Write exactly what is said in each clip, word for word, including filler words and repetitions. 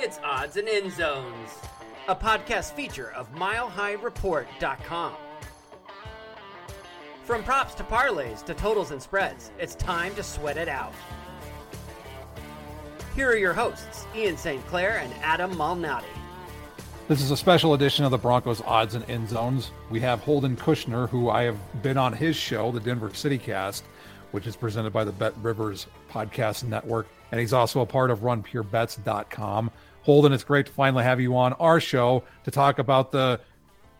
It's Odds and End Zones, a podcast feature of Mile High Report dot com. From props to parlays to totals and spreads, it's time to sweat it out. Here are your hosts, Ian Saint Clair and Adam Malnati. This is a special edition of the Broncos Odds and End Zones. We have Holden Kushner, who I have been on his show, the Denver City Cast, which is presented by the Bet Rivers podcast network, and he's also a part of run pure bets dot com. Holden, it's great to finally have you on our show to talk about the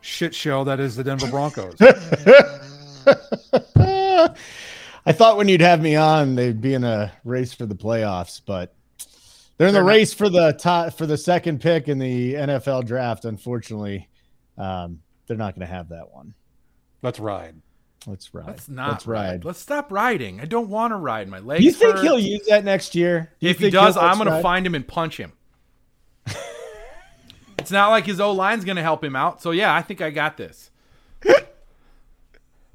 shit show that is the Denver Broncos. I thought when you'd have me on, they'd be in a race for the playoffs, but they're in the race for the top, for the second pick in the N F L draft. Unfortunately, um, they're not going to have that one. Let's ride. Let's ride. Let's not Let's ride. ride. Let's stop riding. I don't want to ride. My legs. You think hurt. He'll use that next year? You if he does, I'm going to find him and punch him. It's not like his O-line's going to help him out. So, yeah, I think I got this.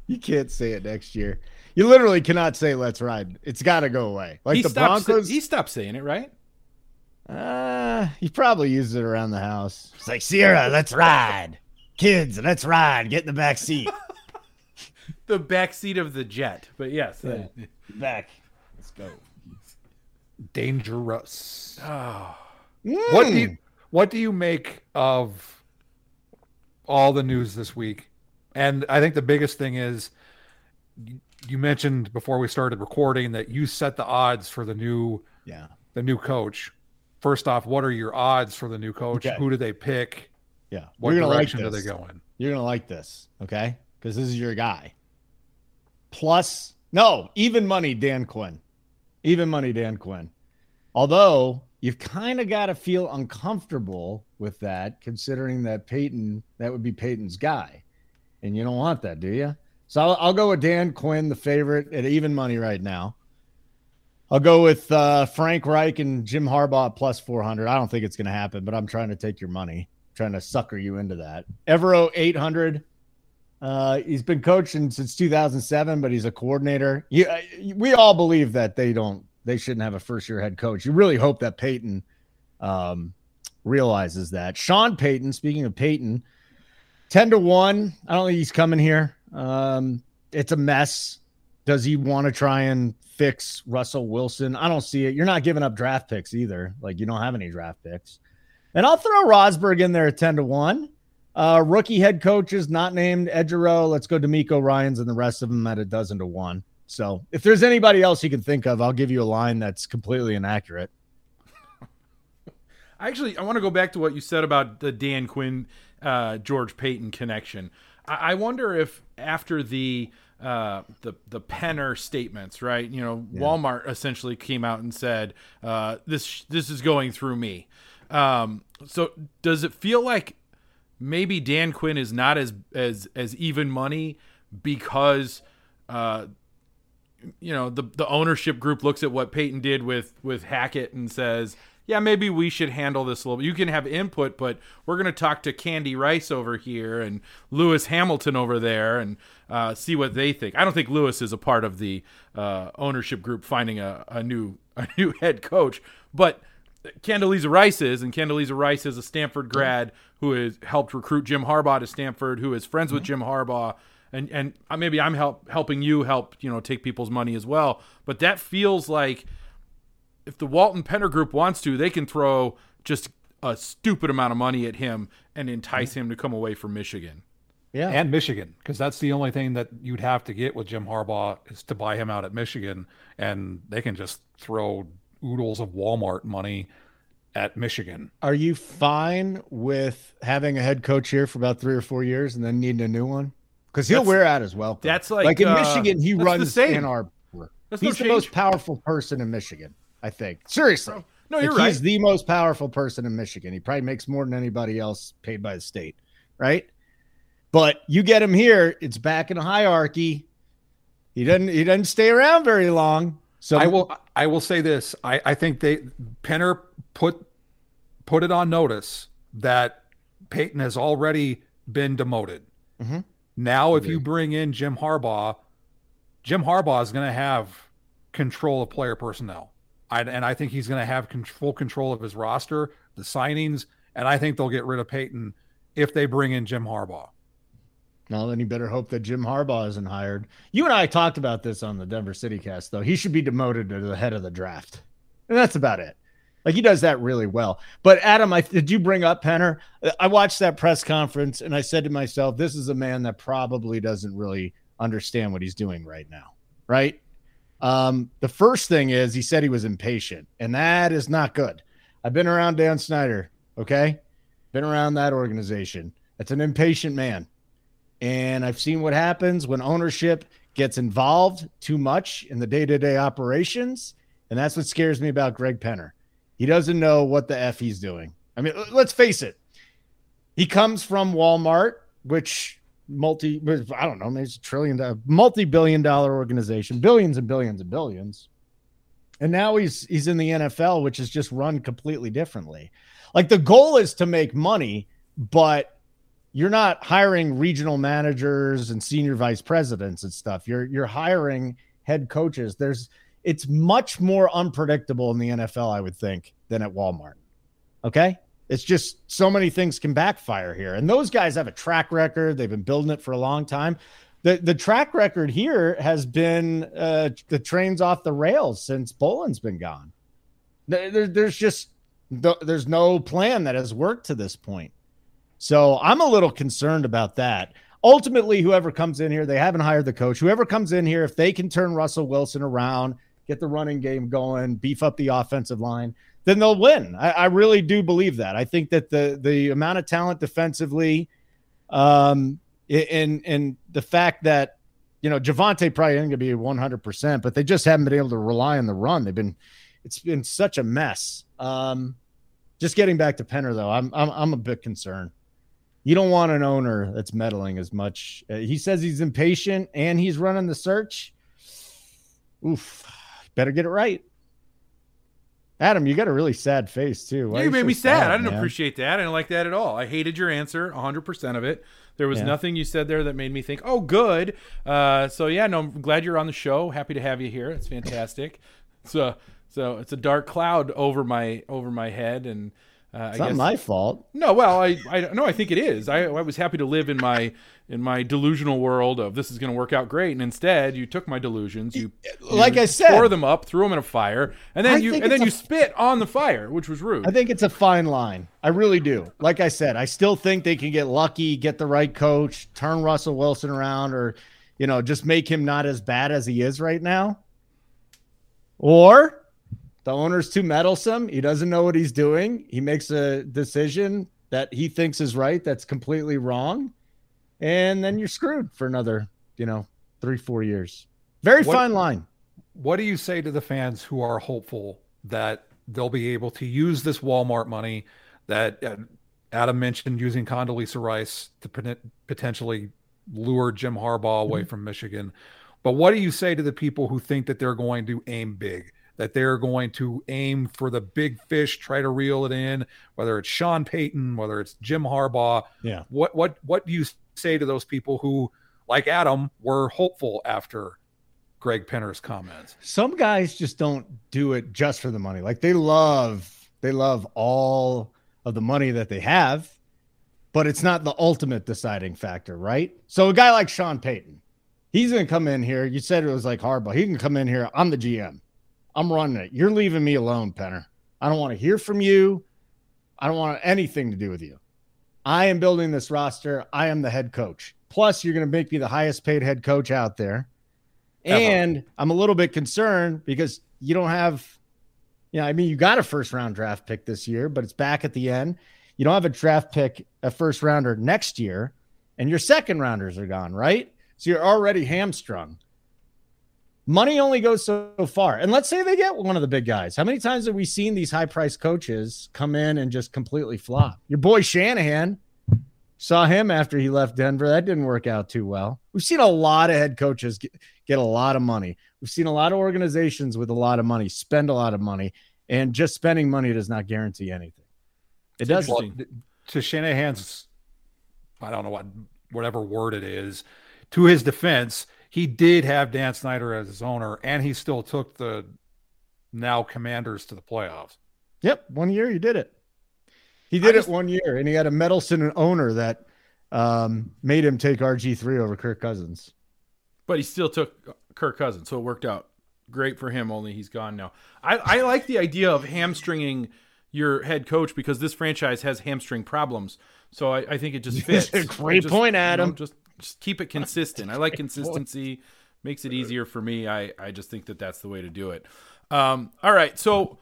You can't say it next year. You literally cannot say let's ride. It's got to go away. Like he the Broncos. Sa- he stopped saying it, right? Uh, he probably uses it around the house. It's like, Sierra, let's ride. Kids, let's ride. Get in the back seat. The back seat of the jet. But yes. Yeah. Uh, back. Let's go. Dangerous. Oh. Mm. What do you, what do you make of all the news this week? And I think the biggest thing is you mentioned before we started recording that you set the odds for the new yeah. the new coach. First off, what are your odds for the new coach? Okay. Who do they pick? Yeah. What direction like do they go in? You're going to like this. Okay. Because this is your guy. Plus, no, even money, Dan Quinn. Even money, Dan Quinn. Although, you've kind of got to feel uncomfortable with that, considering that Payton, that would be Payton's guy. And you don't want that, do you? So I'll, I'll go with Dan Quinn, the favorite, at even money right now. I'll go with uh, Frank Reich and Jim Harbaugh at plus four hundred. I don't think it's going to happen, but I'm trying to take your money. I'm trying to sucker you into that. Evero, eight hundred. Uh, he's been coaching since two thousand seven, but he's a coordinator. You, we all believe that they don't, they shouldn't have a first-year head coach. You really hope that Payton um, realizes that. Sean Payton, speaking of Payton, ten to one. I don't think he's coming here. Um, it's a mess. Does he want to try and fix Russell Wilson? I don't see it. You're not giving up draft picks either. Like, you don't have any draft picks. And I'll throw Rosberg in there at ten to one. Uh, rookie head coaches not named Edgero. Let's go D'Amico Ryans and the rest of them at a dozen to one. So if there's anybody else you can think of, I'll give you a line that's completely inaccurate. Actually, I want to go back to what you said about the Dan Quinn, uh, George Paton connection. I-, I wonder if after the uh, the the Penner statements, right? You know, yeah. Walmart essentially came out and said uh, this this is going through me. Um, so does it feel like? Maybe Dan Quinn is not as as as even money because uh, you know, the the ownership group looks at what Payton did with with Hackett and says, yeah, maybe we should handle this a little bit. You can have input, but we're going to talk to Candy Rice over here and Lewis Hamilton over there and uh, see what they think. I don't think Lewis is a part of the uh, ownership group finding a, a new a new head coach, but Condoleezza Rice is, and Condoleezza Rice is a Stanford grad who has helped recruit Jim Harbaugh to Stanford, who is friends with Jim Harbaugh, and and maybe I'm help helping you help you know take people's money as well. But that feels like, if the Walton Penner group wants to, they can throw just a stupid amount of money at him and entice him to come away from Michigan. Yeah, and Michigan, because that's the only thing that you'd have to get with Jim Harbaugh is to buy him out at Michigan, and they can just throw oodles of Walmart money at Michigan. Are you fine with having a head coach here for about three or four years and then needing a new one? Because he'll that's, wear out as well. That's like, like in uh, Michigan, he runs Ann Arbor. He's no the change. most powerful person in Michigan. I think. Seriously. No, you're like right. He's the most powerful person in Michigan. He probably makes more than anybody else paid by the state, right? But you get him here, it's back in a hierarchy. He doesn't he doesn't stay around very long. So I will I will say this. I, I think they Penner put put it on notice that Payton has already been demoted. Mm-hmm. Now if yeah. you bring in Jim Harbaugh, Jim Harbaugh is going to have control of player personnel. I, and I think he's going to have control, full control of his roster, the signings, and I think they'll get rid of Payton if they bring in Jim Harbaugh. Now, then you better hope that Jim Harbaugh isn't hired. You and I talked about this on the Denver City Cast, though. He should be demoted to the head of the draft, and that's about it. Like, he does that really well. But, Adam, I, did you bring up Penner? I watched that press conference, and I said to myself, this is a man that probably doesn't really understand what he's doing right now, right? Um, the first thing is he said he was impatient, and that is not good. I've been around Dan Snyder, okay? Been around that organization. That's an impatient man. And I've seen what happens when ownership gets involved too much in the day-to-day operations, and that's what scares me about Greg Penner. He doesn't know what the F he's doing. I mean, let's face it. He comes from Walmart, which... multi I don't know, maybe it's a trillion dollar multi-billion dollar organization, billions and billions and billions. And now he's he's in the N F L, which is just run completely differently. Like, the goal is to make money, but you're not hiring regional managers and senior vice presidents and stuff. You're you're hiring head coaches. There's it's much more unpredictable in the N F L, I would think, than at Walmart. Okay? It's just so many things can backfire here. And those guys have a track record. They've been building it for a long time. The the track record here has been uh, the trains off the rails since Bolin's been gone. There, there's just there's no plan that has worked to this point. So I'm a little concerned about that. Ultimately, whoever comes in here, they haven't hired the coach. Whoever comes in here, if they can turn Russell Wilson around, get the running game going, beef up the offensive line, then they'll win. I, I really do believe that. I think that the the amount of talent defensively, um, and and the fact that, you know, Javonte probably isn't going to be one hundred percent, but they just haven't been able to rely on the run. They've been, it's been such a mess. Um, just getting back to Penner though, I'm I'm I'm a bit concerned. You don't want an owner that's meddling as much. Uh, he says he's impatient and he's running the search. Oof, better get it right. Adam, you got a really sad face, too. Why yeah, you made so me sad. sad. I didn't man. appreciate that. I didn't like that at all. I hated your answer, one hundred percent of it. There was yeah. nothing you said there that made me think, oh, good. Uh, so, yeah, no, I'm glad you're on the show. Happy to have you here. It's fantastic. so, so it's a dark cloud over my over my head. and uh, It's I not guess, my fault. No, well, I, I no, I think it is. I, I was happy to live in my in my delusional world of this is going to work out great, and instead you took my delusions, you, like you I said, tore them up, threw them in a fire, and then I you and then a, you spit on the fire, which was rude. I think it's a fine line. I really do. Like I said, I still think they can get lucky, get the right coach, turn Russell Wilson around, or you know just make him not as bad as he is right now. Or the owner's too meddlesome. He doesn't know what he's doing. He makes a decision that he thinks is right that's completely wrong. And then you're screwed for another, you know, three, four years. Very what, fine line. What do you say to the fans who are hopeful that they'll be able to use this Walmart money that Adam mentioned, using Condoleezza Rice to potentially lure Jim Harbaugh away mm-hmm. from Michigan? But what do you say to the people who think that they're going to aim big, that they're going to aim for the big fish, try to reel it in, whether it's Sean Payton, whether it's Jim Harbaugh? Yeah. What what what do you say to those people who, like Adam, were hopeful after Greg Penner's comments? Some guys just don't do it just for the money. Like they love they love all of the money that they have, but it's not the ultimate deciding factor, right? So a guy like Sean Payton, he's going to come in here. You said it was like Harbaugh. He can come in here. I'm the G M. I'm running it. You're leaving me alone, Penner. I don't want to hear from you. I don't want anything to do with you. I am building this roster. I am the head coach. Plus, you're going to make me the highest paid head coach out there. Ever. And I'm a little bit concerned because you don't have, you know, I mean, you got a first round draft pick this year, but it's back at the end. You don't have a draft pick, a first rounder next year, and your second rounders are gone, right? So you're already hamstrung. Money only goes so far. And let's say they get one of the big guys. How many times have we seen these high-priced coaches come in and just completely flop? Your boy Shanahan, saw him after he left Denver. That didn't work out too well. We've seen a lot of head coaches get, get a lot of money. We've seen a lot of organizations with a lot of money spend a lot of money, and just spending money does not guarantee anything. It does. Well, to Shanahan's, I don't know what, whatever word it is, to his defense, he did have Dan Snyder as his owner, and he still took the now Commanders to the playoffs. Yep, one year he did it. He did just, it one year, and he had a meddlesome owner that um, made him take R G three over Kirk Cousins. But he still took Kirk Cousins, so it worked out great for him, only he's gone now. I, I like the idea of hamstringing your head coach because this franchise has hamstring problems, so I, I think it just fits. Great just, point, Adam. You know, just, just keep it consistent. I like consistency. Makes it easier for me. I, I just think that that's the way to do it. Um, all right, so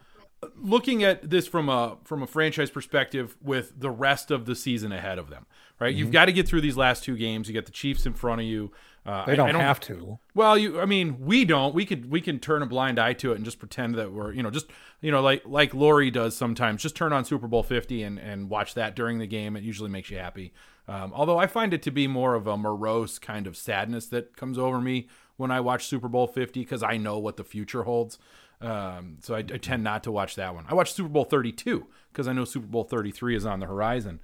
looking at this from a from a franchise perspective with the rest of the season ahead of them, right? Mm-hmm. You've got to get through these last two games. You got the Chiefs in front of you. Uh, they don't, I, I don't have to. Well, you, I mean, we don't. We could we can turn a blind eye to it and just pretend that we're, you know, just you know, like like Lori does sometimes. Just turn on Super Bowl fifty and and watch that during the game. It usually makes you happy. Um, although I find it to be more of a morose kind of sadness that comes over me when I watch Super Bowl fifty because I know what the future holds. Um, so I, I tend not to watch that one. I watch Super Bowl thirty-two because I know Super Bowl thirty-three is on the horizon.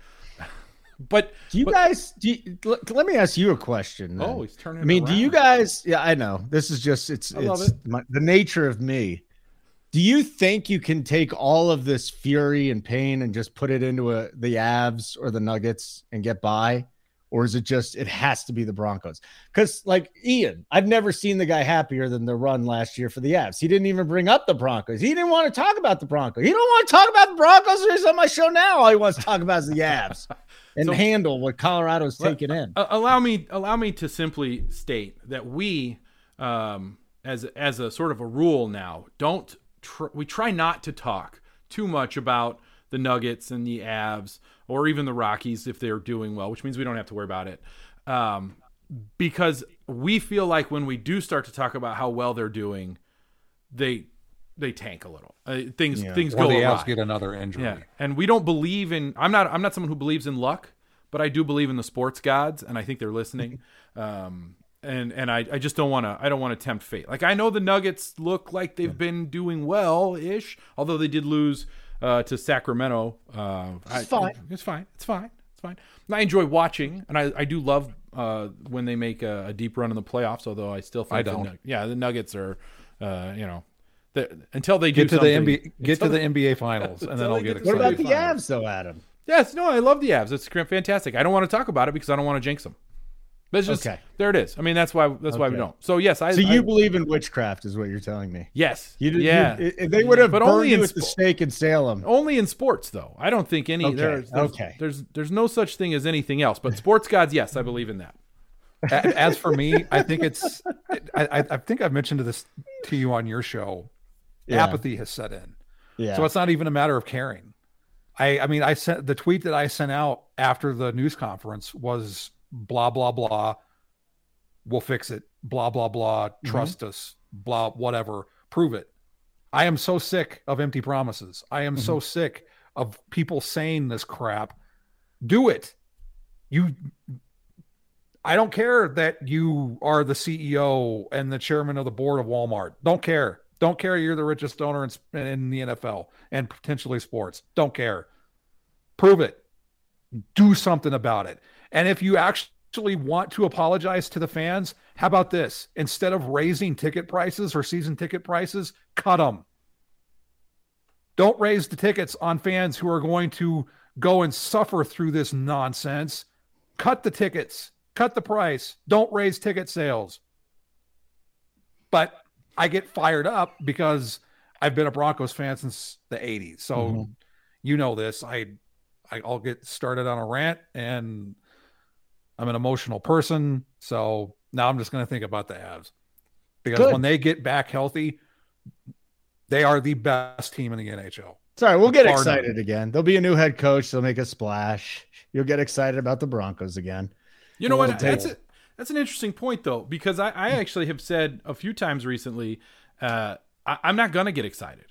But do you but, guys? Do you, let, let me ask you a question. Then. Oh, he's turning. I mean, around. Do you guys? Yeah, I know. This is just it's I it's it. my, the nature of me. Do you think you can take all of this fury and pain and just put it into a, the Avs or the Nuggets and get by? Or is it just it has to be the Broncos? Because, like, Ian, I've never seen the guy happier than the run last year for the Avs. He didn't even bring up the Broncos. He didn't want to talk about the Broncos. He don't want to talk about the Broncos. He's on my show now. All he wants to talk about is the Avs and so, handle what Colorado's taking in. Allow me, allow me to simply state that we, um, as as a sort of a rule now, don't tr- we try not to talk too much about the Nuggets and the Avs, or even the Rockies if they're doing well, which means we don't have to worry about it. Um, because we feel like when we do start to talk about how well they're doing, they they tank a little. Uh, things yeah. things or go the Avs get another injury. Yeah. And we don't believe in I'm not I'm not someone who believes in luck, but I do believe in the sports gods, and I think they're listening. um And and I, I just don't want to I don't want to tempt fate. Like I know the Nuggets look like they've yeah. been doing well ish, although they did lose uh, to Sacramento. Uh, it's fine. I, it's fine. It's fine. It's fine. And I enjoy watching, and I, I do love uh, when they make a, a deep run in the playoffs. Although I still think I don't. The, yeah, the Nuggets are uh, you know the, until they do get to the N B A get to the N B A finals, and then I'll get excited. What about the Avs though, Adam? Yes, no, I love the Avs. It's fantastic. I don't want to talk about it because I don't want to jinx them. But it's just, okay. There it is. I mean, that's why that's okay. why we don't. So, yes. I, so you I, believe in witchcraft is what you're telling me. Yes. You, yeah. You, it, they would have but burned only in you at the stake in Salem. Only in sports, though. I don't think any. Okay. There's, there's, okay. There's, there's no such thing as anything else. But sports gods, yes, I believe in that. As for me, I think it's I, – I think I've mentioned this to you on your show. Yeah. Apathy has set in. Yeah. So it's not even a matter of caring. I, I mean, I sent the tweet that I sent out after the news conference was – blah, blah, blah, we'll fix it, blah, blah, blah, trust mm-hmm. us, blah, whatever, prove it. I am so sick of empty promises. I am mm-hmm. so sick of people saying this crap. Do it. You, I don't care that you are the C E O and the chairman of the board of Walmart. Don't care. Don't care you're the richest owner in, in the N F L and potentially sports. Don't care. Prove it. Do something about it. And if you actually want to apologize to the fans, how about this? Instead of raising ticket prices or season ticket prices, cut them. Don't raise the tickets on fans who are going to go and suffer through this nonsense. Cut the tickets. Cut the price. Don't raise ticket sales. But I get fired up because I've been a Broncos fan since the eighties. So mm-hmm. you know this. I, I, I'll get started on a rant, and I'm an emotional person. So now I'm just going to think about the Avs. Because Good. when they get back healthy, they are the best team in the N H L. Sorry, we'll get excited new. again. There'll be a new head coach. They'll make a splash. You'll get excited about the Broncos again. You know what? That's a, that's an interesting point, though, because I, I actually have said a few times recently, uh, I, I'm not going to get excited.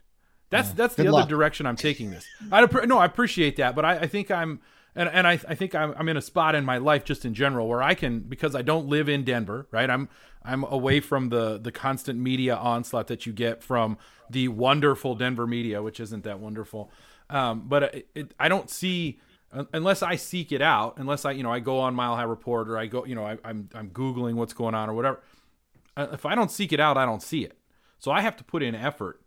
That's yeah. that's the Good other luck. direction I'm taking this. I no, I appreciate that, but I, I think I'm and, and I, I think I'm, I'm in a spot in my life just in general where I can, because I don't live in Denver, right? I'm I'm away from the the constant media onslaught that you get from the wonderful Denver media, which isn't that wonderful. Um, but it, it, I don't see. Unless I seek it out, unless I, you know, I go on Mile High Report, or I go, you know, I, I'm I'm Googling what's going on or whatever. If I don't seek it out, I don't see it. So I have to put in effort.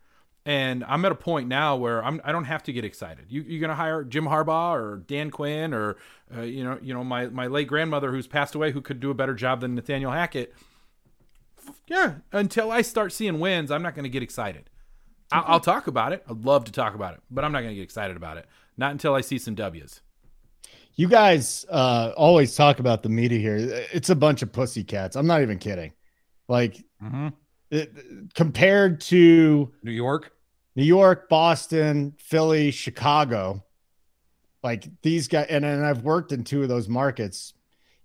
And I'm at a point now where I'm I don't have to get excited. You, you're going to hire Jim Harbaugh or Dan Quinn or uh, you know you know my my late grandmother who's passed away, who could do a better job than Nathaniel Hackett. Yeah, until I start seeing wins, I'm not going to get excited. Mm-hmm. I'll, I'll talk about it. I'd love to talk about it, but I'm not going to get excited about it. Not until I see some W's. You guys uh, always talk about the media here. It's a bunch of pussycats. I'm not even kidding. Like mm-hmm. it, compared to New York, New York, Boston, Philly, Chicago, like these guys. And, and I've worked in two of those markets,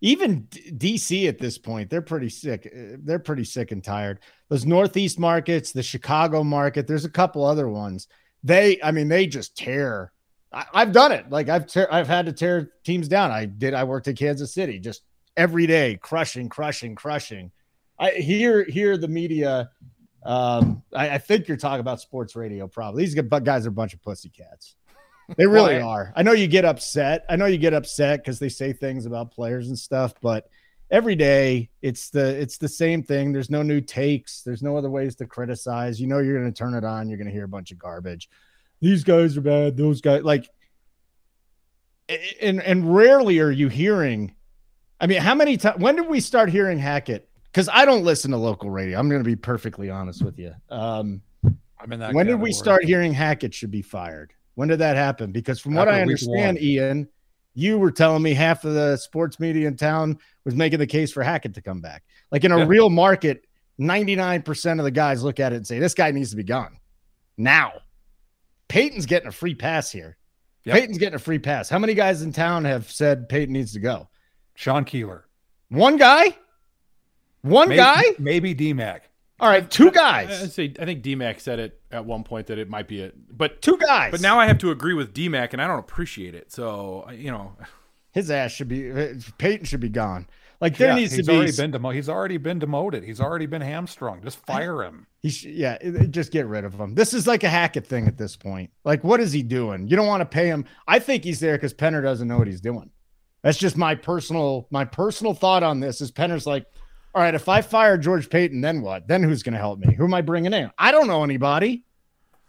even D C at this point, they're pretty sick. They're pretty sick and tired. Those Northeast markets, the Chicago market, there's a couple other ones. They, I mean, they just tear. I've done it. Like I've, te- I've had to tear teams down. I did. I worked in Kansas City, just every day, crushing, crushing, crushing. I hear, hear the media. Um, I, I think you're talking about sports radio. Probably these guys are a bunch of pussycats. They really well, I, are. I know you get upset. I know you get upset because they say things about players and stuff, but every day it's the, it's the same thing. There's no new takes. There's no other ways to criticize. You know, you're going to turn it on. You're going to hear a bunch of garbage. These guys are bad. Those guys, like, and and rarely are you hearing. I mean, how many times? When did we start hearing Hackett? Because I don't listen to local radio. I'm going to be perfectly honest with you. Um, I mean, when did we start hearing Hackett should be fired? When did that happen? Because from what I understand, Ian, you were telling me half of the sports media in town was making the case for Hackett to come back. Like in a yeah. real market, ninety-nine percent of the guys look at it and say, this guy needs to be gone now. Peyton's getting a free pass here. Yep. Peyton's getting a free pass. How many guys in town have said Peyton needs to go? Sean Keeler. One guy? One maybe, guy? Maybe D-Mac. All right, two guys. I, I, I, say, I think D-Mac said it at one point that it might be it. But two guys. But now I have to agree with D-Mac, and I don't appreciate it. So, you know. His ass should be – Peyton should be gone. Like there yeah, needs to be. Already been dem- he's already been demoted. He's already been hamstrung. Just fire him. He sh- yeah, just get rid of him. This is like a Hackett thing at this point. Like, what is he doing? You don't want to pay him. I think he's there because Penner doesn't know what he's doing. That's just my personal my personal thought on this. Is Penner's like, all right, if I fire George Paton, then what? Then who's going to help me? Who am I bringing in? I don't know anybody.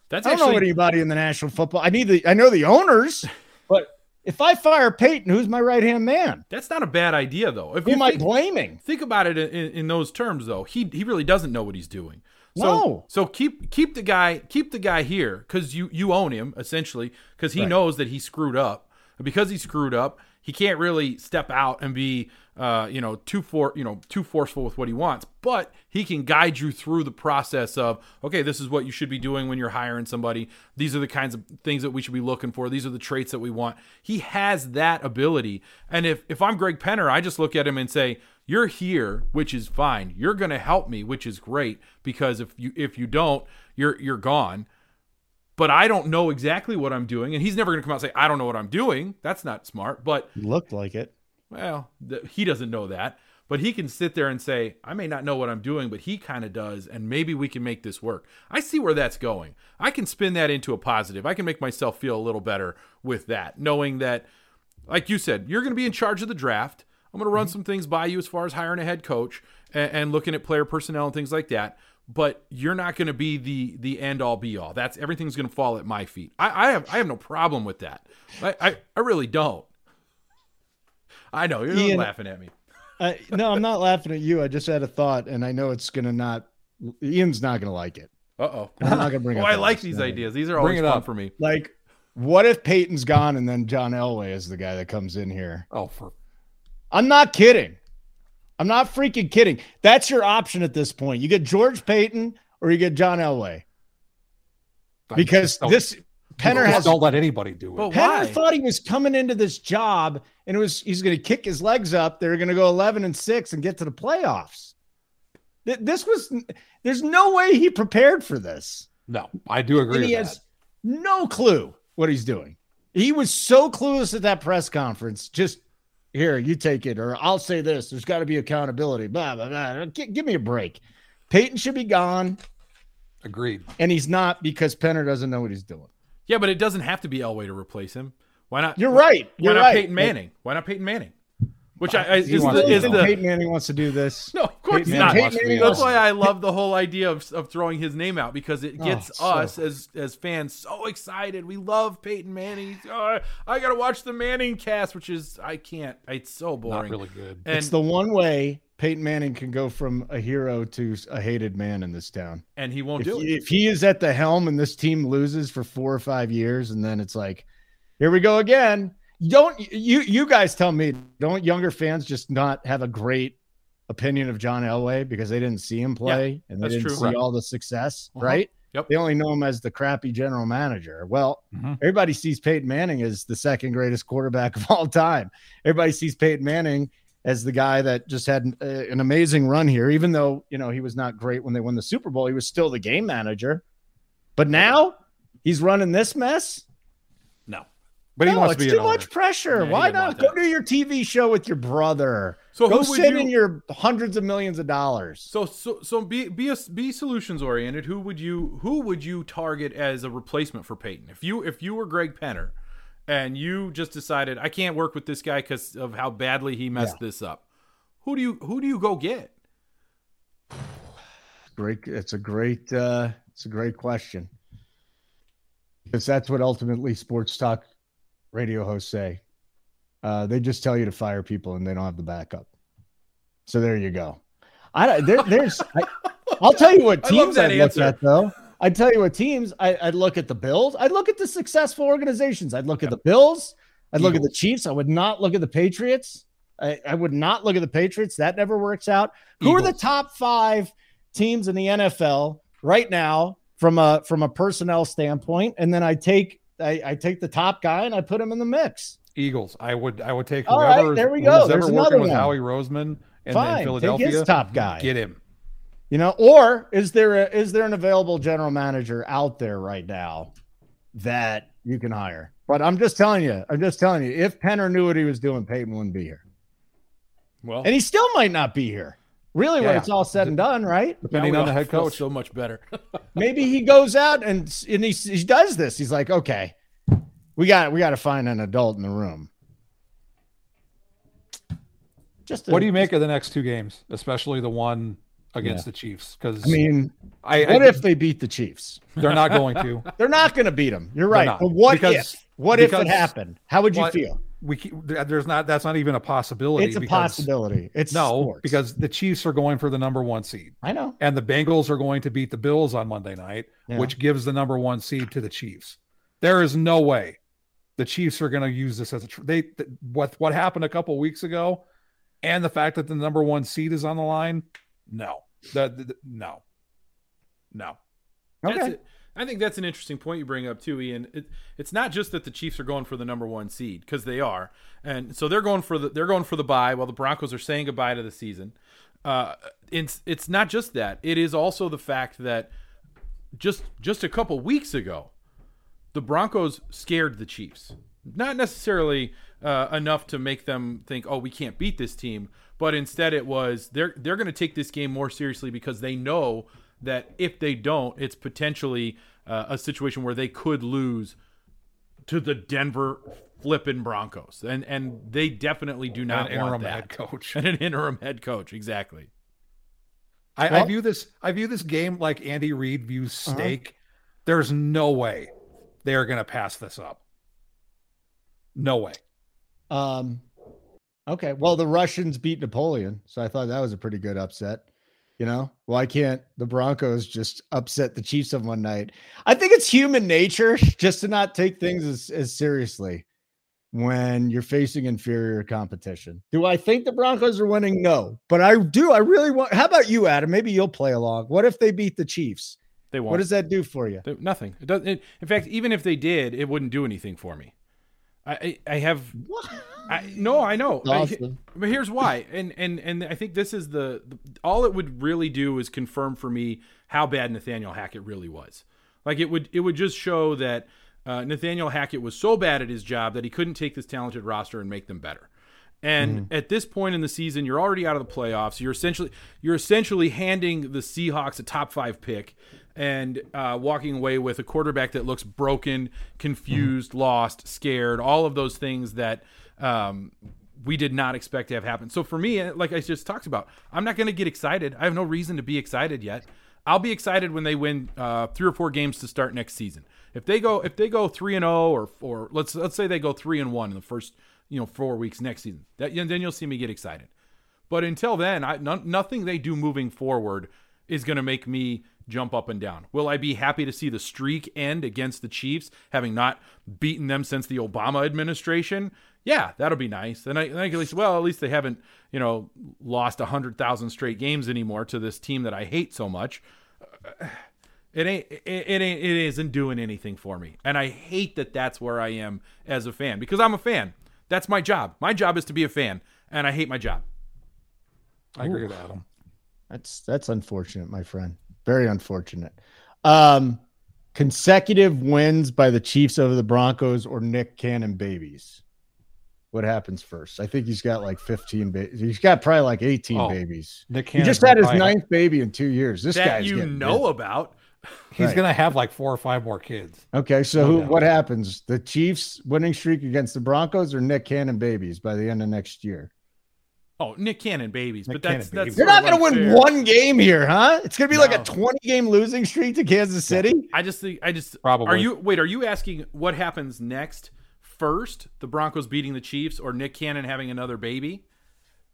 That's I don't actually- know anybody in the National Football. I need the. I know the owners, but. If I fire Peyton, who's my right-hand man? That's not a bad idea, though. If Who am I blaming? Think about it in, in those terms, though. He he really doesn't know what he's doing. So, no. So keep keep the guy keep the guy here because you, you own him, essentially, because he right. knows that he screwed up. And because he screwed up, he can't really step out and be uh, you know too for you know too forceful with what he wants. But he can guide you through the process of, okay, this is what you should be doing when you're hiring somebody. These are the kinds of things that we should be looking for. These are the traits that we want. He has that ability. And if if I'm Greg Penner, I just look at him and say, you're here, which is fine. You're going to help me, which is great, because if you if you don't, you're you're gone. But I don't know exactly what I'm doing. And he's never going to come out and say, I don't know what I'm doing. That's not smart. But looked like it. Well, th- he doesn't know that. But he can sit there and say, I may not know what I'm doing, but he kind of does, and maybe we can make this work. I see where that's going. I can spin that into a positive. I can make myself feel a little better with that, knowing that, like you said, you're going to be in charge of the draft. I'm going to run mm-hmm. some things by you as far as hiring a head coach and, and looking at player personnel and things like that. But you're not going to be the the end all be all. That's everything's going to fall at my feet. I, I have I have no problem with that. I I, I really don't. I know you're Ian, laughing at me. uh, no, I'm not laughing at you. I just had a thought, and I know it's going to not. Ian's not going to like it. Uh oh. I'm not going to bring. Oh, up I like these night. ideas. These are always fun up. for me. Like, what if Peyton's gone, and then John Elway is the guy that comes in here? Oh, for. I'm not kidding. I'm not freaking kidding. That's your option at this point. You get George Paton or you get John Elway. Because this Penner has don't let anybody do it. Penner thought he was coming into this job and it was he's going to kick his legs up. They're going to go eleven and six and get to the playoffs. This was there's no way he prepared for this. No, I do agree. And he with has that. no clue what he's doing. He was so clueless at that press conference. Just here, you take it, or I'll say this. There's got to be accountability. Blah, blah, blah. G- give me a break. Peyton should be gone. Agreed. And he's not because Penner doesn't know what he's doing. Yeah, but it doesn't have to be Elway to replace him. Why not? You're right. Why You're not right. Peyton Manning? Why not Peyton Manning? Which I, I is, the, is the Peyton Manning wants to do this. No, of course Peyton not. Peyton That's why I love the whole idea of, of throwing his name out because it gets oh, us so. as as fans so excited. We love Peyton Manning. Oh, I gotta watch the Manning cast, which is I can't. It's so boring. Not really good. And it's the one way Peyton Manning can go from a hero to a hated man in this town, and he won't if do he, it if he is at the helm and this team loses for four or five years, and then it's like, here we go again. Don't you you guys tell me, don't younger fans just not have a great opinion of John Elway because they didn't see him play yeah, and they didn't true. see right. all the success, uh-huh. right? Yep. They only know him as the crappy general manager. Well, mm-hmm. everybody sees Peyton Manning as the second greatest quarterback of all time. Everybody sees Peyton Manning as the guy that just had an, uh, an amazing run here, even though, you know, he was not great when they won the Super Bowl. He was still the game manager. But now he's running this mess? No. But he no, wants it's to be too much owner. pressure. Yeah, Why not go to your T V show with your brother? So go send you... in your hundreds of millions of dollars. So so so be be a, be solutions oriented. Who would you who would you target as a replacement for Peyton? If you if you were Greg Penner, and you just decided I can't work with this guy because of how badly he messed yeah. this up, who do you who do you go get? Great, it's a great uh, it's a great question because that's what ultimately sports talk radio hosts say. Uh, they just tell you to fire people and they don't have the backup. So there you go. I there, there's. I, I'll tell you what teams I'd look at though. I tell you what teams I, I'd look at the Bills. I'd look at the successful organizations. I'd look at the Bills. I'd look at the Chiefs. I would not look at the Patriots. I, I would not look at the Patriots. That never works out. Who Eagles. are the top five teams in the N F L right now from a from a personnel standpoint? And then I take. I, I take the top guy and I put him in the mix. Eagles. I would I would take whoever. All right, there we go. There's another one. With Howie Roseman and Fine. Philadelphia. Take his top guy. Get him. You know, or is there a, is there an available general manager out there right now that you can hire? But I'm just telling you, I'm just telling you, if Penner knew what he was doing, Peyton wouldn't be here. Well, and he still might not be here. Really, yeah. when it's all said and done, right? Depending on the head coach, so much better. Maybe he goes out and and he, he does this. He's like, okay, we got we got to find an adult in the room. Just a, what do you make of the next two games, especially the one against yeah. the Chiefs? Because I mean, I, what I, if they beat the Chiefs? They're not going to. They're not going to beat them. You're right. But what because, if? What because, if it happened? How would you well, feel? We there's not that's not even a possibility. It's a because, possibility. It's no sports. Because the Chiefs are going for the number one seed. I know, and the Bengals are going to beat the Bills on Monday night, yeah. which gives the number one seed to the Chiefs. There is no way the Chiefs are going to use this as a they th- what what happened a couple weeks ago, and the fact that the number one seed is on the line. No, the, the, the, no, no. Okay. I think that's an interesting point you bring up too, Ian. It, it's not just that the Chiefs are going for the number one seed because they are, and so they're going for the they're going for the bye while the Broncos are saying goodbye to the season. Uh, it's it's not just that; it is also the fact that just just a couple weeks ago, the Broncos scared the Chiefs. Not necessarily uh, enough to make them think, "Oh, we can't beat this team," But instead it was they're they're going to take this game more seriously because they know that if they don't, it's potentially uh, a situation where they could lose to the Denver flipping Broncos. And and they definitely do not an want interim that. Head coach. And an interim head coach, exactly. I, well, I view this I view this game like Andy Reid views steak. Uh-huh. There's no way they are going to pass this up. No way. Um Okay, well, the Russians beat Napoleon, so I thought that was a pretty good upset. You know, why can't the Broncos just upset the Chiefs on one night? I think it's human nature just to not take things as, as seriously when you're facing inferior competition. Do I think the Broncos are winning? No, but I do. I really want. How about you, Adam? Maybe you'll play along. What if they beat the Chiefs? They won't. What does that do for you? They, nothing. It doesn't. It, in fact, even if they did, it wouldn't do anything for me. I, I have what? I, no, I know. Awesome. I, but here's why. And, and, and I think this is the, the, all it would really do is confirm for me how bad Nathaniel Hackett really was. Like it would, it would just show that uh, Nathaniel Hackett was so bad at his job that he couldn't take this talented roster and make them better. And mm. at this point in the season, you're already out of the playoffs. You're essentially, you're essentially handing the Seahawks a top five pick and uh, walking away with a quarterback that looks broken, confused, mm. lost, scared, all of those things that um, we did not expect to have happen. So for me, like I just talked about, I'm not going to get excited. I have no reason to be excited yet. I'll be excited when they win uh, three or four games to start next season. If they go, if they go three and oh, or or let's let's say they go three and one in the first, you know, four weeks next season, that then you'll see me get excited. But until then, I, no, nothing they do moving forward is going to make me jump up and down. Will I be happy to see the streak end against the Chiefs, having not beaten them since the Obama administration? Yeah, that'll be nice. And I, I think at least, well, at least they haven't, you know, lost one hundred thousand straight games anymore to this team that I hate so much. It ain't, it, it ain't, it isn't doing anything for me. And I hate that that's where I am as a fan, because I'm a fan. That's my job. My job is to be a fan, and I hate my job. I agree with Adam. That's, that's unfortunate, my friend. Very unfortunate. Um, consecutive wins by the Chiefs over the Broncos or Nick Cannon babies. What happens first? I think he's got like fifteen babies. He's got probably like eighteen oh, babies. Nick Cannon, he just had his ninth out. baby in two years. This guy you know busy. About. He's right. Going to have like four or five more kids. Okay, so who, what happens? The Chiefs winning streak against the Broncos or Nick Cannon babies by the end of next year? Oh, Nick Cannon babies, Nick but that's Cannon that's babies. You're not going to win one game here, huh? It's going to be no. like a twenty-game losing streak to Kansas City. Yeah. I just think I just probably are you wait? Are you asking what happens next? First, the Broncos beating the Chiefs or Nick Cannon having another baby?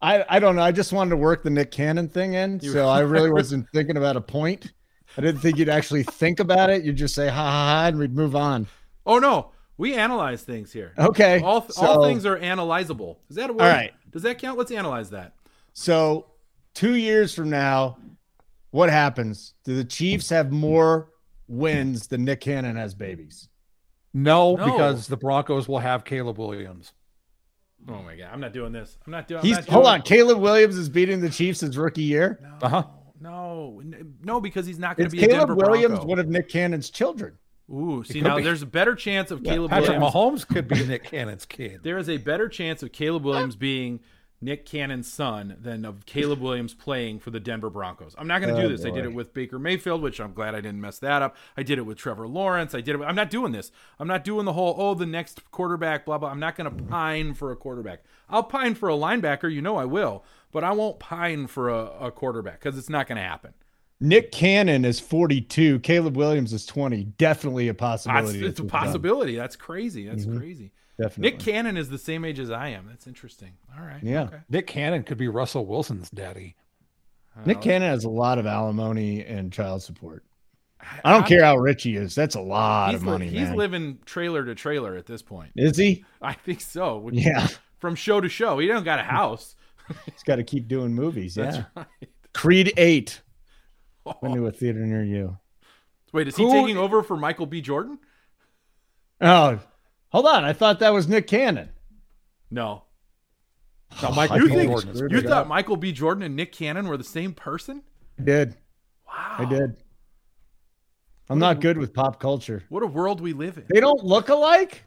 I I don't know. I just wanted to work the Nick Cannon thing in, you, so I really wasn't thinking about a point. I didn't think you'd actually think about it. You'd just say ha ha ha and we'd move on. Oh no. We analyze things here. Okay. All, so, all things are analyzable. Is that a word? All right. Does that count? Let's analyze that. So two years from now, what happens? Do the Chiefs have more wins than Nick Cannon has babies? No, no. Because the Broncos will have Caleb Williams. Oh my God. I'm not doing this. I'm not doing He's not doing Hold on. It. Caleb Williams is beating the Chiefs his rookie year. No, uh-huh. no, no, because he's not going to be Caleb a Denver Williams Bronco. One of Nick Cannon's children. Ooh, see, now be. There's a better chance of yeah, Caleb Patrick Williams. Mahomes could be Nick Cannon's kid. There is a better chance of Caleb Williams being Nick Cannon's son than of Caleb Williams playing for the Denver Broncos. I'm not going to oh, do this. Boy. I did it with Baker Mayfield, which I'm glad I didn't mess that up. I did it with Trevor Lawrence. I did it. With, I'm not doing this. I'm not doing the whole, oh, the next quarterback, blah, blah. I'm not going to pine for a quarterback. I'll pine for a linebacker. You know I will, but I won't pine for a, a quarterback because it's not going to happen. Nick Cannon is forty-two. Caleb Williams is twenty. Definitely a possibility. That's, it's a possibility. Done. That's crazy. That's mm-hmm. crazy. Definitely. Nick Cannon is the same age as I am. That's interesting. All right. Yeah. Okay. Nick Cannon could be Russell Wilson's daddy. Nick Cannon has a lot of alimony and child support. I don't I, care how rich he is. That's a lot of money, li- He's man. living trailer to trailer at this point. Is he? I think so. Which, yeah. From show to show. He don't got a house. He's got to keep doing movies. That's yeah. right. Creed eight. Went to a theater near you. Wait, is he Who, taking over for Michael B. Jordan? Oh, hold on. I thought that was Nick Cannon. No. no Michael you think, Jordan you thought up. Michael B. Jordan and Nick Cannon were the same person? I did. Wow. I did. I'm what not a, good with pop culture. What a world we live in. They don't look alike?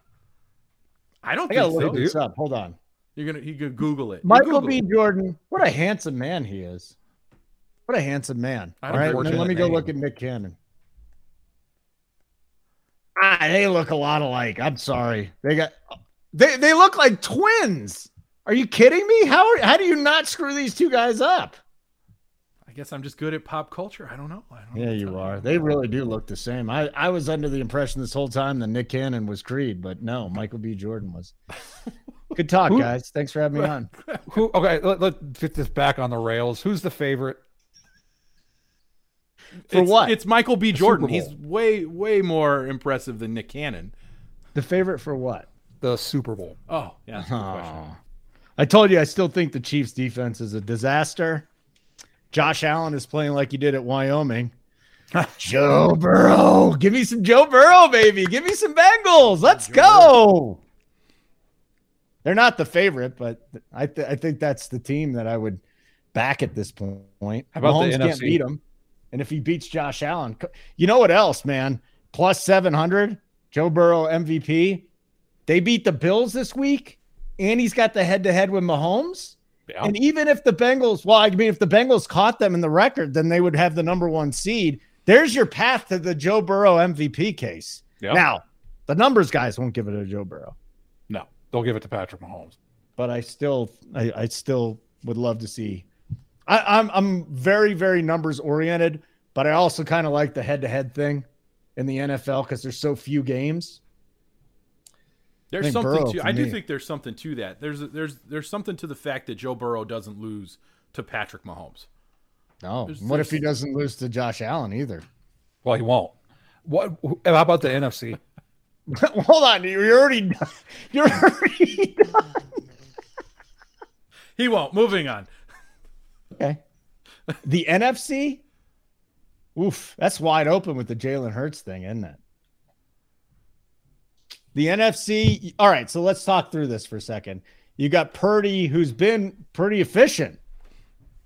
I don't I think so. Look this up. Hold on. You're gonna, you could Google it. Michael B. Jordan, what a handsome man he is. What a handsome man. All right, then let me go look at Nick Cannon. Ah, they look a lot alike. I'm sorry. They got they they look like twins. Are you kidding me? How how do you not screw these two guys up? I guess I'm just good at pop culture. I don't know. I don't yeah, know you are. They really do look the same. I, I was under the impression this whole time that Nick Cannon was Creed, but no, Michael B. Jordan was. Good talk, who, guys. Thanks for having me on. Who? Okay, let, let's get this back on the rails. Who's the favorite? For it's, what? It's Michael B. Jordan. He's way, way more impressive than Nick Cannon. The favorite for what? The Super Bowl. Oh, yeah. That's a good question. I told you I still think the Chiefs' defense is a disaster. Josh Allen is playing like he did at Wyoming. Joe Burrow. Give me some Joe Burrow, baby. Give me some Bengals. Let's Joe go. Burrow. They're not the favorite, but I, th- I think that's the team that I would back at this point. How about Mahomes the N F C? Can't beat them. And if he beats Josh Allen, you know what else, man? Plus seven hundred, Joe Burrow M V P. They beat the Bills this week, and he's got the head-to-head with Mahomes. Yeah. And even if the Bengals, well, I mean, if the Bengals caught them in the record, then they would have the number one seed. There's your path to the Joe Burrow M V P case. Yep. Now, the numbers guys won't give it to Joe Burrow. No, they'll give it to Patrick Mahomes. But I still, I, I still would love to see. I, I'm I'm very, very numbers oriented, but I also kind of like the head-to-head thing in the N F L because there's so few games. There's something to, I do think there's something to that. There's there's there's something to the fact that Joe Burrow doesn't lose to Patrick Mahomes. No. There's, what there's, if he doesn't lose to Josh Allen either? Well, he won't. What? How about the N F C? Hold on, you're already done. You're already done. He won't. Moving on. Okay. The N F C? Oof, that's wide open with the Jalen Hurts thing, isn't it? The N F C, all right, so let's talk through this for a second. You got Purdy, who's been pretty efficient.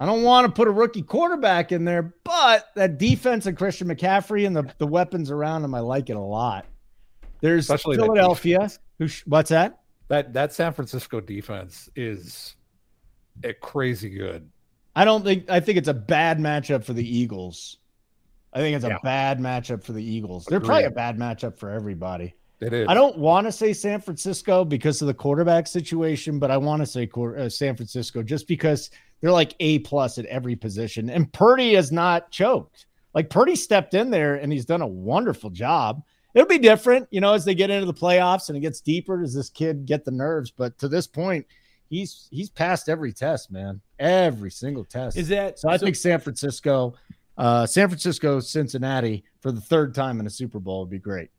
I don't want to put a rookie quarterback in there, but that defense of Christian McCaffrey and the, the weapons around him, I like it a lot. There's Especially Philadelphia. Who? What's that? That that San Francisco defense is a crazy good. I don't think, I think it's a bad matchup for the Eagles. I think it's a yeah. bad matchup for the Eagles. They're Agreed. Probably a bad matchup for everybody. It is. I don't want to say San Francisco because of the quarterback situation, but I want to say San Francisco just because they're like A plus at every position. And Purdy has not choked. Like Purdy stepped in there and he's done a wonderful job. It'll be different, you know, as they get into the playoffs and it gets deeper. Does this kid get the nerves? But to this point, He's he's passed every test, man. Every single test. Is that so? I so, think San Francisco, uh, San Francisco, Cincinnati for the third time in a Super Bowl would be great.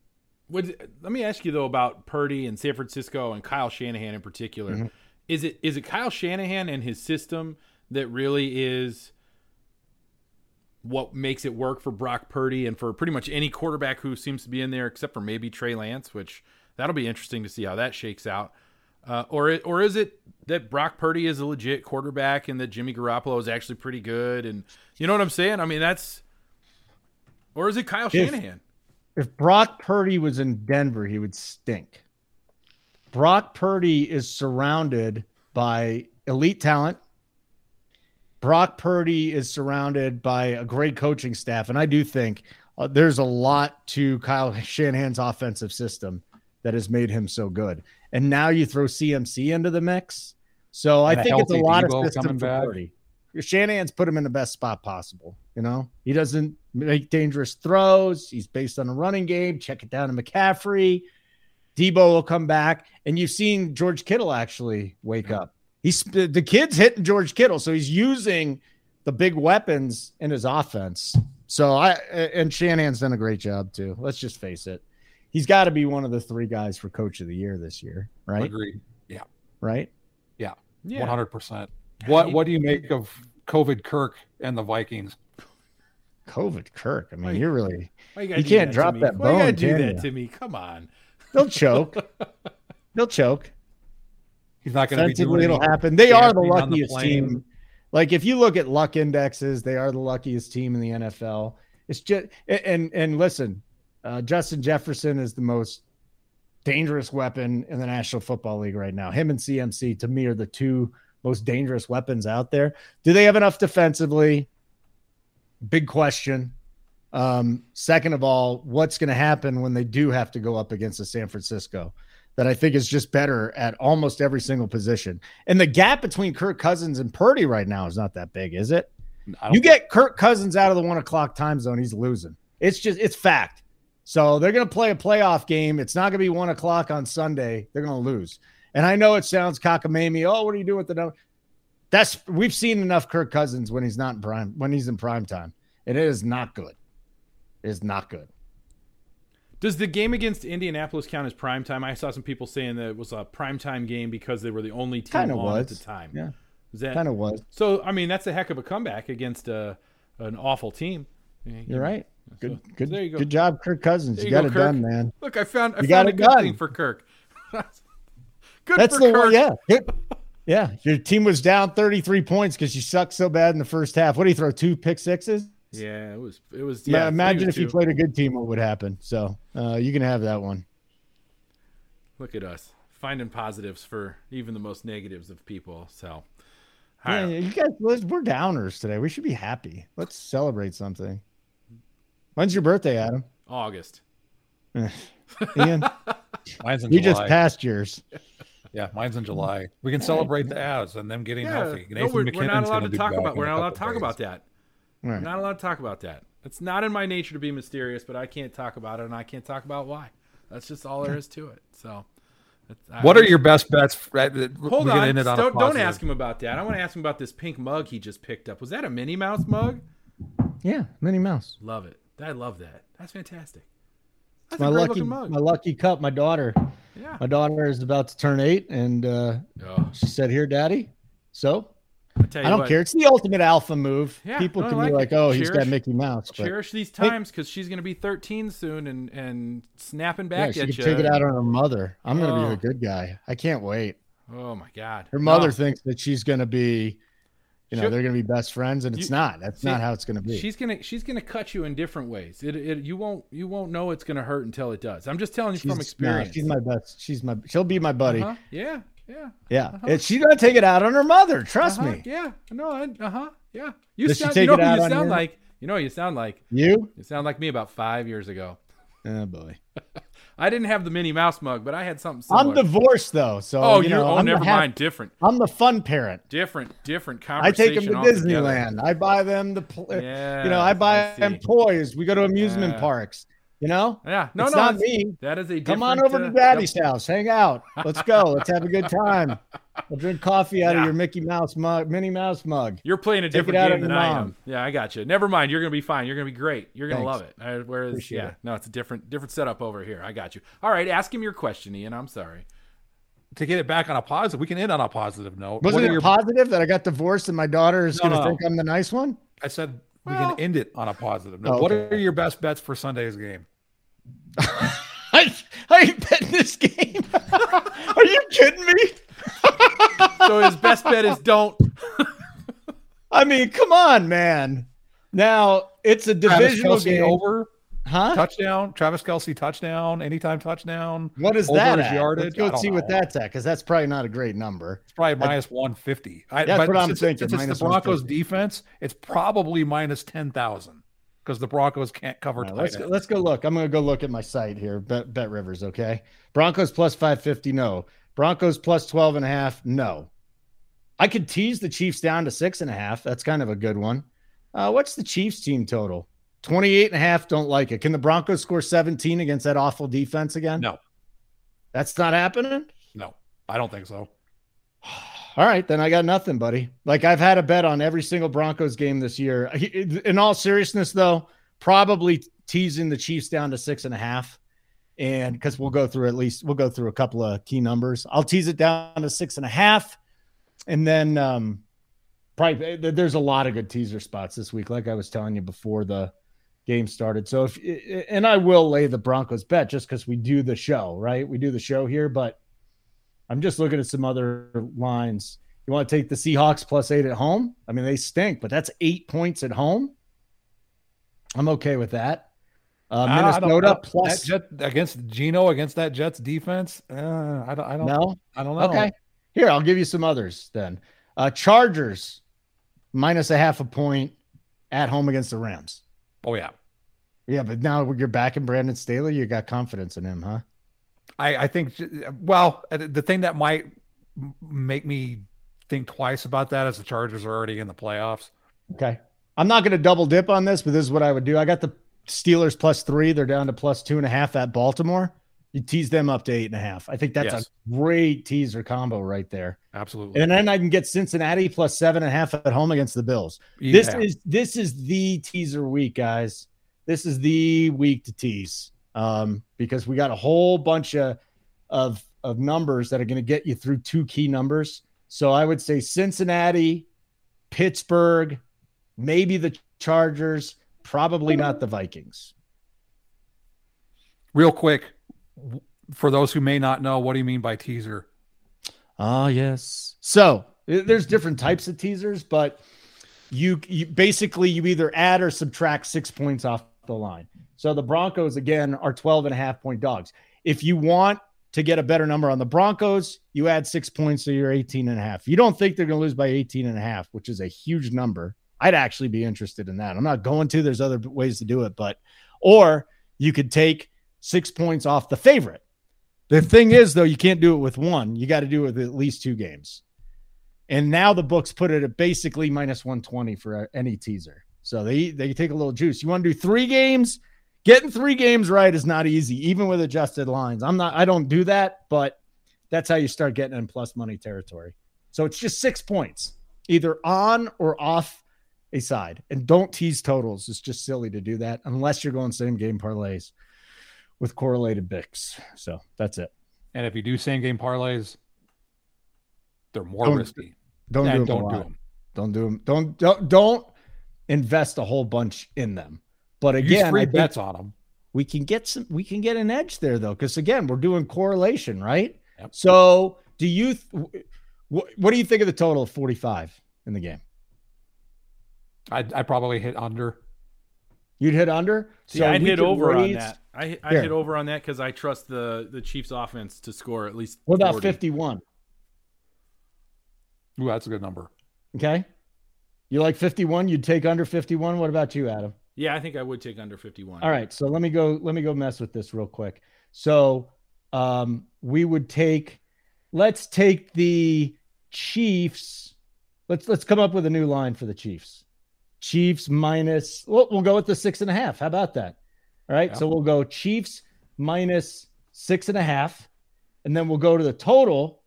Would let me ask you though about Purdy and San Francisco and Kyle Shanahan in particular. Mm-hmm. Is it is it Kyle Shanahan and his system that really is what makes it work for Brock Purdy and for pretty much any quarterback who seems to be in there, except for maybe Trey Lance, which that'll be interesting to see how that shakes out. Uh, or it, or is it that Brock Purdy is a legit quarterback and that Jimmy Garoppolo is actually pretty good? And you know what I'm saying? I mean, that's – or is it Kyle if, Shanahan? If Brock Purdy was in Denver, he would stink. Brock Purdy is surrounded by elite talent. Brock Purdy is surrounded by a great coaching staff. And I do think uh, there's a lot to Kyle Shanahan's offensive system that has made him so good. And now you throw C M C into the mix. So and I think it's a lot Debo of system for Purdy. Shanahan's put him in the best spot possible. You know, he doesn't make dangerous throws. He's based on a running game. Check it down to McCaffrey. Debo will come back. And you've seen George Kittle actually wake yeah. up. He's the kid's hitting George Kittle. So he's using the big weapons in his offense. So I, and Shanahan's done a great job too. Let's just face it. He's got to be one of the three guys for coach of the year this year, right? Agreed. Yeah. Right? Yeah. Yeah. one hundred percent. What what do you make of COVID Kirk and the Vikings? COVID Kirk. I mean, why, you're really you, you can't that drop that why bone. You gotta do that you? to me. Come on. They'll choke. They'll choke. He's not going to be doing it'll happen. They are the luckiest the team. Like if you look at luck indexes, they are the luckiest team in the N F L. It's just and and, and listen, Uh, Justin Jefferson is the most dangerous weapon in the National Football League right now. Him and C M C, to me, are the two most dangerous weapons out there. Do they have enough defensively? Big question. Um, second of all, what's going to happen when they do have to go up against the San Francisco that I think is just better at almost every single position? And the gap between Kirk Cousins and Purdy right now is not that big, is it? You get Kirk Cousins out of the one o'clock time zone, he's losing. It's just, it's fact. So they're going to play a playoff game. It's not going to be one o'clock on Sunday. They're going to lose. And I know it sounds cockamamie. Oh, what are you doing with the number? That's, we've seen enough Kirk Cousins when he's not in prime, when he's in prime time. And it is not good. It is not good. Does the game against Indianapolis count as prime time? I saw some people saying that it was a prime time game because they were the only team kinda on was. At the time. Yeah. That kind of was. So, I mean, that's a heck of a comeback against uh, an awful team. You're right. Good, so, good, so there you go. Good job, Kirk Cousins. You, you got go, it Kirk. Done, man. Look, I found, I found a good done. Thing for Kirk. Good that's for the Kirk. One, yeah. Good. Yeah. Your team was down thirty-three points because you sucked so bad in the first half. What do you throw? Two pick sixes? Yeah, it was. It was. Yeah, yeah imagine if two. You played a good team, what would happen? So uh, you can have that one. Look at us finding positives for even the most negatives of people. So. Yeah, you guys, we're downers today. We should be happy. Let's celebrate something. When's your birthday, Adam? August. Ian? Mine's in you July. Just passed yours. Yeah, mine's in July. We can celebrate the Avs and them getting yeah. healthy. No, we're, we're not allowed to talk about. We're not allowed to talk days. About that. Right. We're not allowed to talk about that. It's not in my nature to be mysterious, but I can't talk about it, and I can't talk about why. That's just all there is to it. So. What are your best bets? Hold on. End it on don't, don't ask him about that. I want to ask him about this pink mug he just picked up. Was that a Minnie Mouse mug? Yeah, Minnie Mouse. Love it. I love that. That's fantastic. That's my a great lucky mug. My lucky cup. My daughter. Yeah. My daughter is about to turn eight, and uh, oh. she said, "Here, Daddy." So I, tell you I don't what. Care. It's the ultimate alpha move. Yeah, people can like be like, it. "Oh, cherish, he's got Mickey Mouse." But cherish these times because she's going to be thirteen soon and, and snapping back yeah, at you. She can take it out on her mother. I'm oh. going to be the good guy. I can't wait. Oh my God! Her mother no. thinks that she's going to be, you know, she'll, they're going to be best friends, and it's you, not. That's see, not how it's going to be. She's going to she's going to cut you in different ways. It, it you won't you won't know it's going to hurt until it does. I'm just telling you she's, from experience. Nah, she's my best. She's my. She'll be my buddy. Uh-huh. Yeah. Yeah. Yeah. Uh-huh. And she's going to take it out on her mother. Trust uh-huh. me. Yeah. No, I, uh-huh. Yeah. You Does sound, you know, you sound like, you know, you sound like you, you sound like me about five years ago. Oh boy. I didn't have the Minnie Mouse mug, but I had something similar. I'm divorced though. So, oh, you know, oh, I'm never ha- mind. Different. I'm the fun parent. Different, different conversation. I take them to altogether. Disneyland. I buy them the, pl- yeah, you know, I buy I them toys. We go to amusement yeah. parks. You know? Yeah. No, it's no. Not me. That is a different... Come on over to Daddy's uh, house. Hang out. Let's go. Let's have a good time. I'll drink coffee out yeah. of your Mickey Mouse mug, Minnie Mouse mug. You're playing a different game than I am. Yeah, I got you. Never mind. You're going to be fine. You're going to be great. You're going to love it. I, whereas, Appreciate yeah. It. No, it's a different different setup over here. I got you. All right. Ask him your question, Ian. I'm sorry. To get it back on a positive, we can end on a positive note. Wasn't it your... positive that I got divorced and my daughter is no, going to no. think I'm the nice one? I said we well, can end it on a positive note. Okay. What are your best bets for Sunday's game? I, I ain't betting this game. Are you kidding me? So his best bet is don't. I mean, come on, man. Now it's a divisional game. Over, huh? Touchdown. Travis Kelce touchdown. Anytime touchdown. What is over that? His yardage. Let's go see know. What that's at because that's probably not a great number. It's probably I, minus one fifty. That's but what I'm since, thinking. Since it's the Broncos defense, it's probably minus ten thousand. Because the Broncos can't cover. Right, let's, go, let's go look. I'm going to go look at my site here. Bet, Bet Rivers, okay? Broncos plus five fifty, no. Broncos plus twelve and a half, no. I could tease the Chiefs down to six and a half. That's kind of a good one. Uh, what's the Chiefs team total? twenty-eight and a half, don't like it. Can the Broncos score seventeen against that awful defense again? No. That's not happening? No, I don't think so. All right, then I got nothing, buddy. Like, I've had a bet on every single Broncos game this year. In all seriousness, though, probably teasing the Chiefs down to six and a half. And because we'll go through at least, we'll go through a couple of key numbers. I'll tease it down to six and a half. And then um, probably there's a lot of good teaser spots this week, like I was telling you before the game started. So, if, and I will lay the Broncos bet just because we do the show, right? We do the show here, but I'm just looking at some other lines. You want to take the Seahawks plus eight at home? I mean, they stink, but that's eight points at home. I'm okay with that. Uh, Minnesota plus Jet against Geno against that Jets defense. Uh, I don't. I don't. No? I don't know. Okay. Here, I'll give you some others then. Uh, Chargers minus a half a point at home against the Rams. Oh yeah, yeah. But now you're back in Brandon Staley. You got confidence in him, huh? I, I think. Well, the thing that might make me think twice about that is the Chargers are already in the playoffs. Okay, I'm not going to double dip on this, but this is what I would do. I got the Steelers plus three. They're down to plus two and a half at Baltimore. You tease them up to eight and a half. I think that's yes. a great teaser combo right there. Absolutely. And then I can get Cincinnati plus seven and a half at home against the Bills. Yeah. This is this is the teaser week, guys. This is the week to tease um, because we got a whole bunch of of, of numbers that are going to get you through two key numbers. So I would say Cincinnati, Pittsburgh, maybe the Chargers, probably not the Vikings. Real quick. For those who may not know, what do you mean by teaser? Ah, uh, yes. So there's different types of teasers, but you, you basically you either add or subtract six points off the line. So the Broncos, again, are twelve and a half point dogs. If you want to get a better number on the Broncos, you add six points, so you're eighteen and a half. You don't think they're going to lose by eighteen and a half, which is a huge number. I'd actually be interested in that. I'm not going to. There's other ways to do it, but or you could take six points off the favorite. The thing is, though, you can't do it with one. You got to do it with at least two games. And now the books put it at basically minus one twenty for any teaser. So they, they take a little juice. You want to do three games? Getting three games right is not easy, even with adjusted lines. I'm not, I don't do that, but that's how you start getting in plus money territory. So it's just six points, either on or off a side. And don't tease totals. It's just silly to do that unless you're going same game parlays with correlated B I Cs. So that's it. And if you do same game parlays, they're more don't, risky. Don't do, don't, do them. don't do them. Don't do them. Don't don't invest a whole bunch in them. But again, use free bets on them. We can get some we can get an edge there though, because again, we're doing correlation, right? Yep. So do you th- what, what do you think of the total of forty-five in the game? I I probably hit under. You'd hit under? So yeah, I'd hit over raise- on that. I I Here. hit over on that because I trust the, the Chiefs offense to score at least forty. What about fifty-one? Ooh, that's a good number. Okay. You like fifty-one? You'd take under fifty-one? What about you, Adam? Yeah, I think I would take under fifty-one. All right. So let me go let me go mess with this real quick. So um, we would take let's take the Chiefs. Let's let's come up with a new line for the Chiefs. Chiefs minus well, we'll go with the six and a half. How about that? All right, yeah. So we'll go Chiefs minus six and a half, and then we'll go to the total,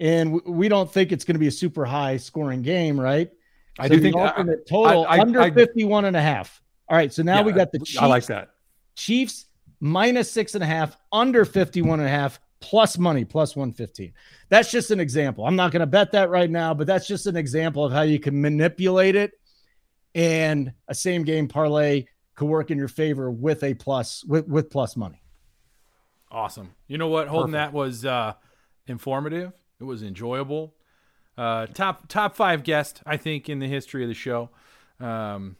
and we, we don't think it's going to be a super high scoring game, right? I so do think that, the total I, I, under I, fifty-one and a half. All right, so now yeah, we got the Chiefs. I like that. Chiefs minus six and a half, under fifty-one and a half, plus money, plus one fifteen. That's just an example. I'm not going to bet that right now, but that's just an example of how you can manipulate it, and a same game parlay could work in your favor with a plus with, with plus money. Awesome. You know what, Holden, that was uh, informative. It was enjoyable. Uh, top top five guest, I think, in the history of the show. Um,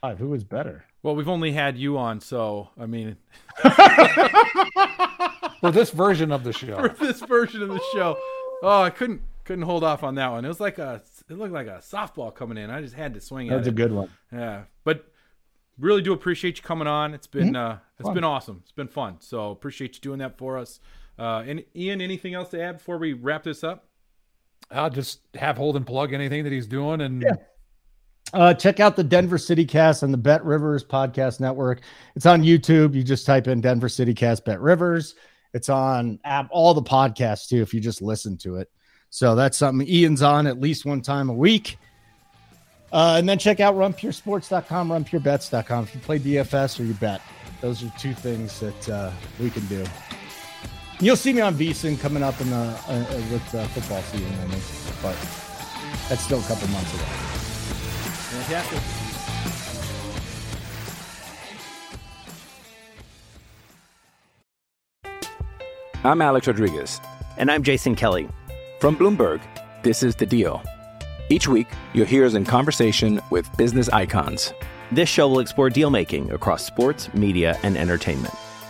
five. Who was better? Well, we've only had you on, so I mean, for this version of the show, for this version of the show. Oh, I couldn't couldn't hold off on that one. It was like a it looked like a softball coming in. I just had to swing at it. That's a good one. Yeah, but. Really do appreciate you coming on. It's been mm-hmm. uh, it's fun. been awesome. It's been fun. So appreciate you doing that for us. Uh, and Ian, anything else to add before we wrap this up? I'll just have Holden plug anything that he's doing. And yeah. uh, check out the Denver City Cast on the Bet Rivers Podcast Network. It's on YouTube. You just type in Denver City Cast Bet Rivers. It's on app, all the podcasts too, if you just listen to it. So that's something Ian's on at least one time a week. Uh, and then check out run pure sports dot com, run pure bets dot com. If you play D F S or you bet, those are two things that uh, we can do. You'll see me on VEASAN coming up in the uh, with uh, football season, I mean, but that's still a couple months away. Fantastic. I'm Alex Rodriguez. And I'm Jason Kelly. From Bloomberg, this is The Deal. Each week, you'll hear us in conversation with business icons. This show will explore deal-making across sports, media, and entertainment.